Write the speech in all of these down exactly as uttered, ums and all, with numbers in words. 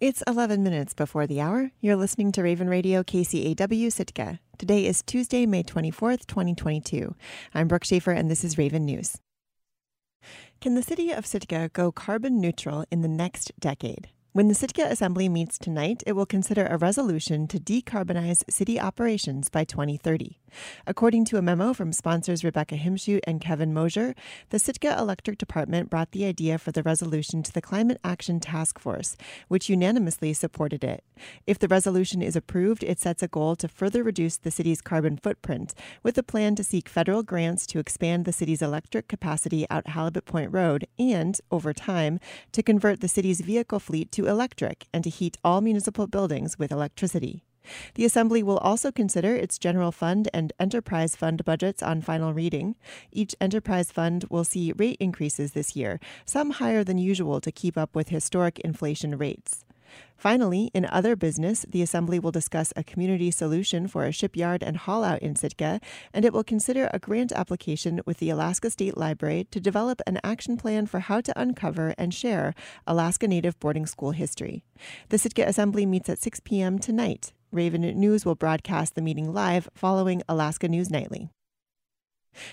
It's eleven minutes before the hour. You're listening to Raven Radio K C A W Sitka. Today is Tuesday, May twenty-fourth, twenty twenty-two. I'm Brooke Schaefer, and this is Raven News. Can the city of Sitka go carbon neutral in the next decade? When the Sitka Assembly meets tonight, it will consider a resolution to decarbonize city operations by twenty thirty. According to a memo from sponsors Rebecca Himschut and Kevin Mosier, the Sitka Electric Department brought the idea for the resolution to the Climate Action Task Force, which unanimously supported it. If the resolution is approved, it sets a goal to further reduce the city's carbon footprint, with a plan to seek federal grants to expand the city's electric capacity out Halibut Point Road and, over time, to convert the city's vehicle fleet to electric and to heat all municipal buildings with electricity. The Assembly will also consider its general fund and enterprise fund budgets on final reading. Each enterprise fund will see rate increases this year, some higher than usual to keep up with historic inflation rates. Finally, in other business, the Assembly will discuss a community solution for a shipyard and haul-out in Sitka, and it will consider a grant application with the Alaska State Library to develop an action plan for how to uncover and share Alaska Native boarding school history. The Sitka Assembly meets at six p.m. tonight. Raven News will broadcast the meeting live following Alaska News Nightly.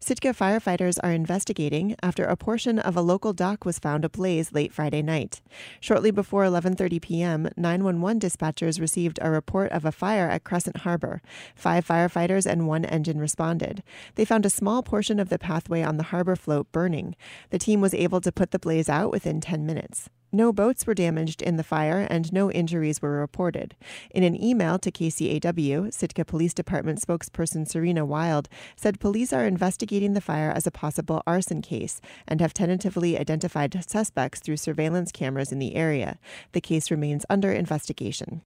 Sitka firefighters are investigating after a portion of a local dock was found ablaze late Friday night. Shortly before eleven thirty p.m., nine one one dispatchers received a report of a fire at Crescent Harbor. Five firefighters and one engine responded. They found a small portion of the pathway on the harbor float burning. The team was able to put the blaze out within ten minutes. No boats were damaged in the fire and no injuries were reported. In an email to K C A W, Sitka Police Department spokesperson Serena Wild said police are investigating the fire as a possible arson case and have tentatively identified suspects through surveillance cameras in the area. The case remains under investigation.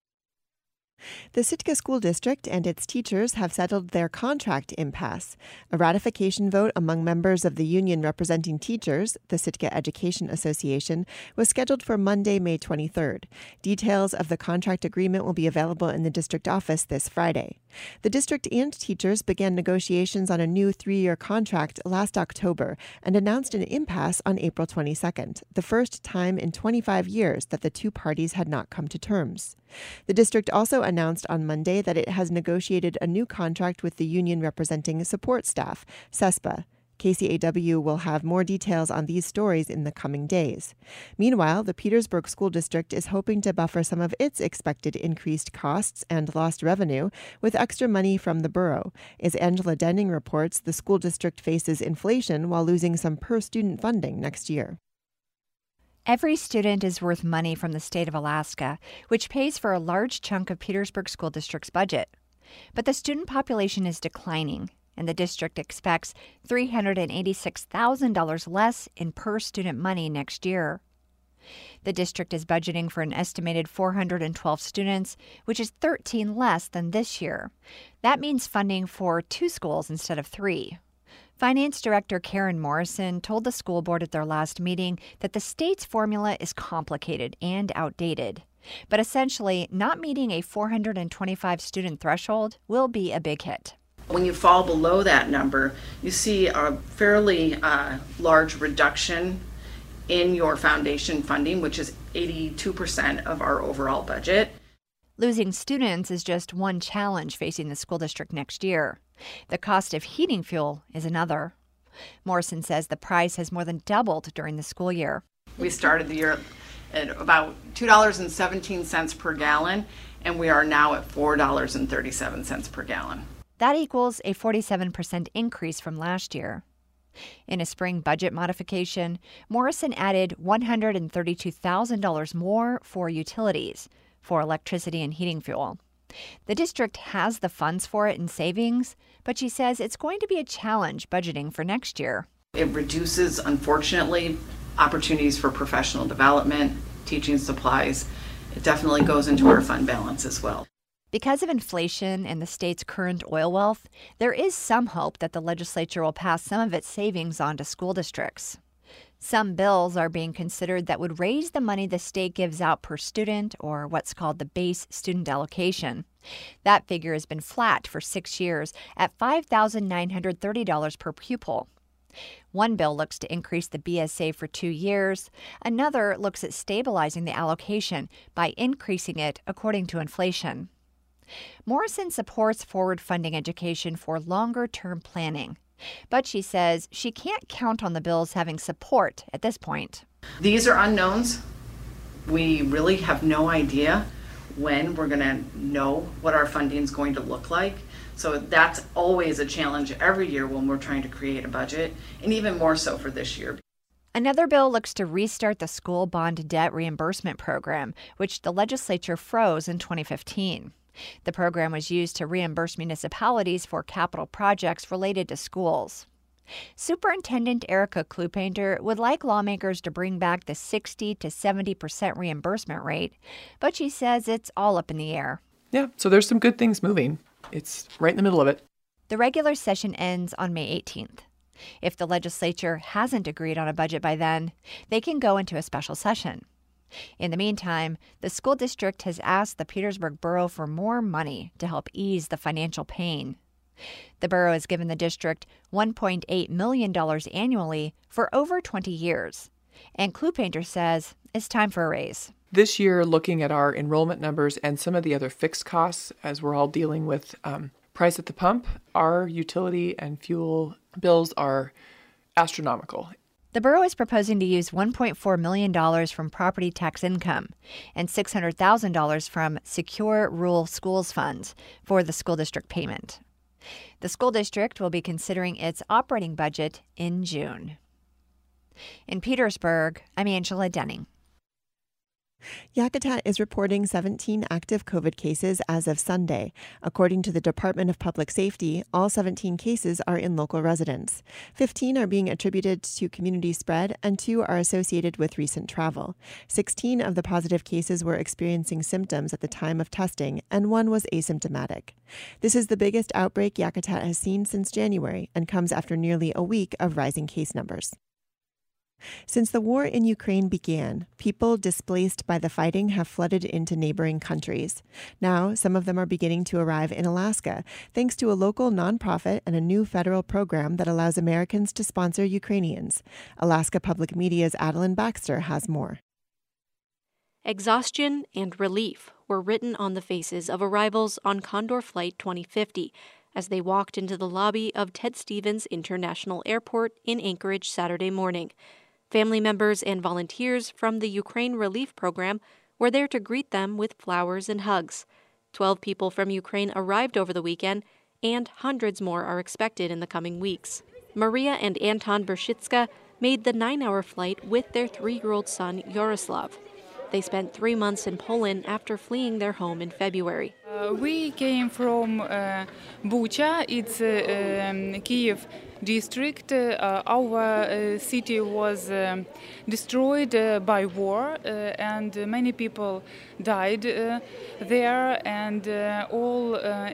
The Sitka School District and its teachers have settled their contract impasse. A ratification vote among members of the union representing teachers, the Sitka Education Association, was scheduled for Monday, May twenty-third. Details of the contract agreement will be available in the district office this Friday. The district and teachers began negotiations on a new three-year contract last October and announced an impasse on April twenty-second, the first time in twenty-five years that the two parties had not come to terms. The district also announced on Monday that it has negotiated a new contract with the union representing support staff, CESPA. K C A W will have more details on these stories in the coming days. Meanwhile, the Petersburg School District is hoping to buffer some of its expected increased costs and lost revenue with extra money from the borough. As Angela Denning reports, the school district faces inflation while losing some per-student funding next year. Every student is worth money from the state of Alaska, which pays for a large chunk of Petersburg School District's budget. But the student population is declining, and the district expects three hundred eighty-six thousand dollars less in per-student money next year. The district is budgeting for an estimated four hundred twelve students, which is thirteen less than this year. That means funding for two schools instead of three. Finance Director Karen Morrison told the school board at their last meeting that the state's formula is complicated and outdated. But essentially, not meeting a four hundred twenty-five student threshold will be a big hit. When you fall below that number, you see a fairly uh, large reduction in your foundation funding, which is eighty-two percent of our overall budget. Losing students is just one challenge facing the school district next year. The cost of heating fuel is another. Morrison says the price has more than doubled during the school year. We started the year at about two dollars and seventeen cents per gallon, and we are now at four dollars and thirty-seven cents per gallon. That equals a forty-seven percent increase from last year. In a spring budget modification, Morrison added one hundred thirty-two thousand dollars more for utilities, for electricity and heating fuel. The district has the funds for it in savings, but she says it's going to be a challenge budgeting for next year. It reduces, unfortunately, opportunities for professional development, teaching supplies. It definitely goes into our fund balance as well. Because of inflation and the state's current oil wealth, there is some hope that the legislature will pass some of its savings on to school districts. Some bills are being considered that would raise the money the state gives out per student, or what's called the base student allocation. That figure has been flat for six years at five thousand nine hundred thirty dollars per pupil. One bill looks to increase the B S A for two years. Another looks at stabilizing the allocation by increasing it according to inflation. Morrison supports forward funding education for longer-term planning, but she says she can't count on the bills having support at this point. These are unknowns. We really have no idea when we're going to know what our funding is going to look like. So that's always a challenge every year when we're trying to create a budget, and even more so for this year. Another bill looks to restart the school bond debt reimbursement program, which the legislature froze in twenty fifteen. The program was used to reimburse municipalities for capital projects related to schools. Superintendent Erica Kludt-Painter would like lawmakers to bring back the sixty to seventy percent reimbursement rate, but she says it's all up in the air. Yeah, so there's some good things moving. It's right in the middle of it. The regular session ends on May eighteenth. If the legislature hasn't agreed on a budget by then, they can go into a special session. In the meantime, the school district has asked the Petersburg Borough for more money to help ease the financial pain. The borough has given the district one point eight million dollars annually for over twenty years. And Kludt-Painter says it's time for a raise. This year, looking at our enrollment numbers and some of the other fixed costs, as we're all dealing with um, price at the pump, our utility and fuel bills are astronomical. The borough is proposing to use one point four million dollars from property tax income and six hundred thousand dollars from Secure Rural Schools funds for the school district payment. The school district will be considering its operating budget in June. In Petersburg, I'm Angela Denning. Yakutat is reporting seventeen active COVID cases as of Sunday. According to the Department of Public Safety, all seventeen cases are in local residents. fifteen are being attributed to community spread, and two are associated with recent travel. sixteen of the positive cases were experiencing symptoms at the time of testing, and one was asymptomatic. This is the biggest outbreak Yakutat has seen since January and comes after nearly a week of rising case numbers. Since the war in Ukraine began, people displaced by the fighting have flooded into neighboring countries. Now, some of them are beginning to arrive in Alaska, thanks to a local nonprofit and a new federal program that allows Americans to sponsor Ukrainians. Alaska Public Media's Adeline Baxter has more. Exhaustion and relief were written on the faces of arrivals on Condor Flight twenty fifty as they walked into the lobby of Ted Stevens International Airport in Anchorage Saturday morning. Family members and volunteers from the Ukraine Relief Program were there to greet them with flowers and hugs. Twelve people from Ukraine arrived over the weekend, and hundreds more are expected in the coming weeks. Maria and Anton Bershitska made the nine-hour flight with their three-year-old son, Yaroslav. They spent three months in Poland after fleeing their home in February. Uh, we came from uh, Bucha, it's uh, um, Kyiv district. Uh, our uh, city was um, destroyed uh, by war uh, and many people died uh, there, and uh, all uh,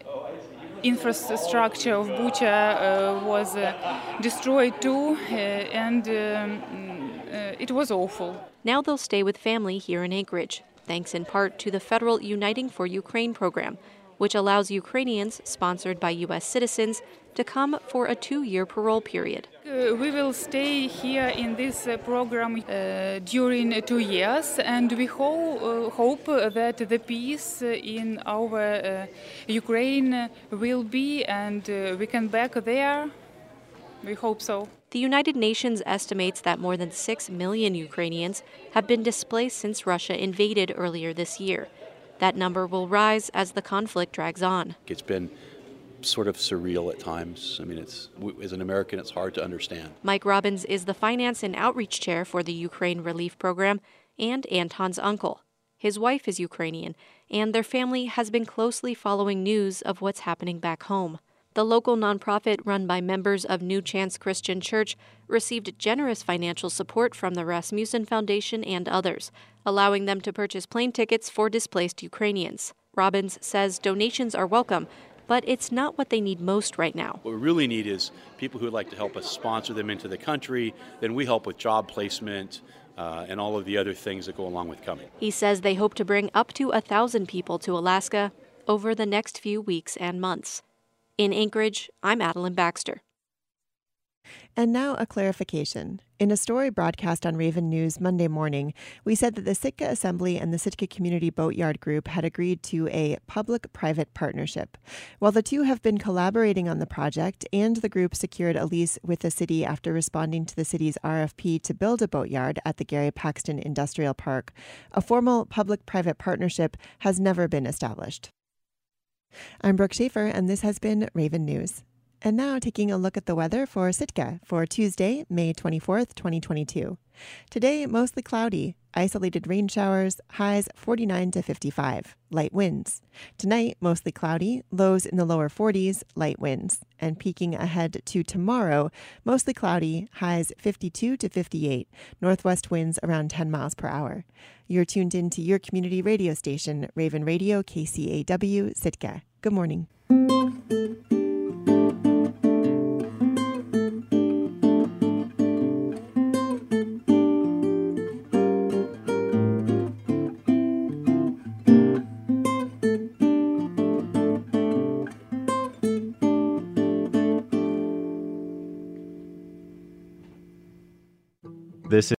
infrastructure of Bucha uh, was uh, destroyed too, uh, and um, uh, it was awful. Now they'll stay with family here in Anchorage, thanks in part to the federal Uniting for Ukraine program, which allows Ukrainians sponsored by U S citizens to come for a two-year parole period. Uh, we will stay here in this uh, program uh, during uh, two years, and we ho- uh, hope that the peace in our uh, Ukraine will be, and uh, we can back there. We hope so. The United Nations estimates that more than six million Ukrainians have been displaced since Russia invaded earlier this year. That number will rise as the conflict drags on. It's been sort of surreal at times. I mean, it's as an American, it's hard to understand. Mike Robbins is the Finance and Outreach Chair for the Ukraine Relief Program and Anton's uncle. His wife is Ukrainian, and their family has been closely following news of what's happening back home. The local nonprofit run by members of New Chance Christian Church received generous financial support from the Rasmussen Foundation and others, allowing them to purchase plane tickets for displaced Ukrainians. Robbins says donations are welcome, but it's not what they need most right now. What we really need is people who would like to help us sponsor them into the country. Then we help with job placement uh, and all of the other things that go along with coming. He says they hope to bring up to one thousand people to Alaska over the next few weeks and months. In Anchorage, I'm Adeline Baxter. And now a clarification. In a story broadcast on Raven News Monday morning, we said that the Sitka Assembly and the Sitka Community Boatyard Group had agreed to a public-private partnership. While the two have been collaborating on the project, and the group secured a lease with the city after responding to the city's R F P to build a boatyard at the Gary Paxton Industrial Park, a formal public-private partnership has never been established. I'm Brooke Schaefer, and this has been Raven News. And now taking a look at the weather for Sitka for Tuesday, May twenty-fourth, twenty twenty-two. Today, mostly cloudy, isolated rain showers, highs forty-nine to fifty-five, light winds. Tonight, mostly cloudy, lows in the lower forties, light winds. And peaking ahead to tomorrow, mostly cloudy, highs fifty-two to fifty-eight, northwest winds around ten miles per hour. You're tuned in to your community radio station, Raven Radio K C A W Sitka. Good morning. This is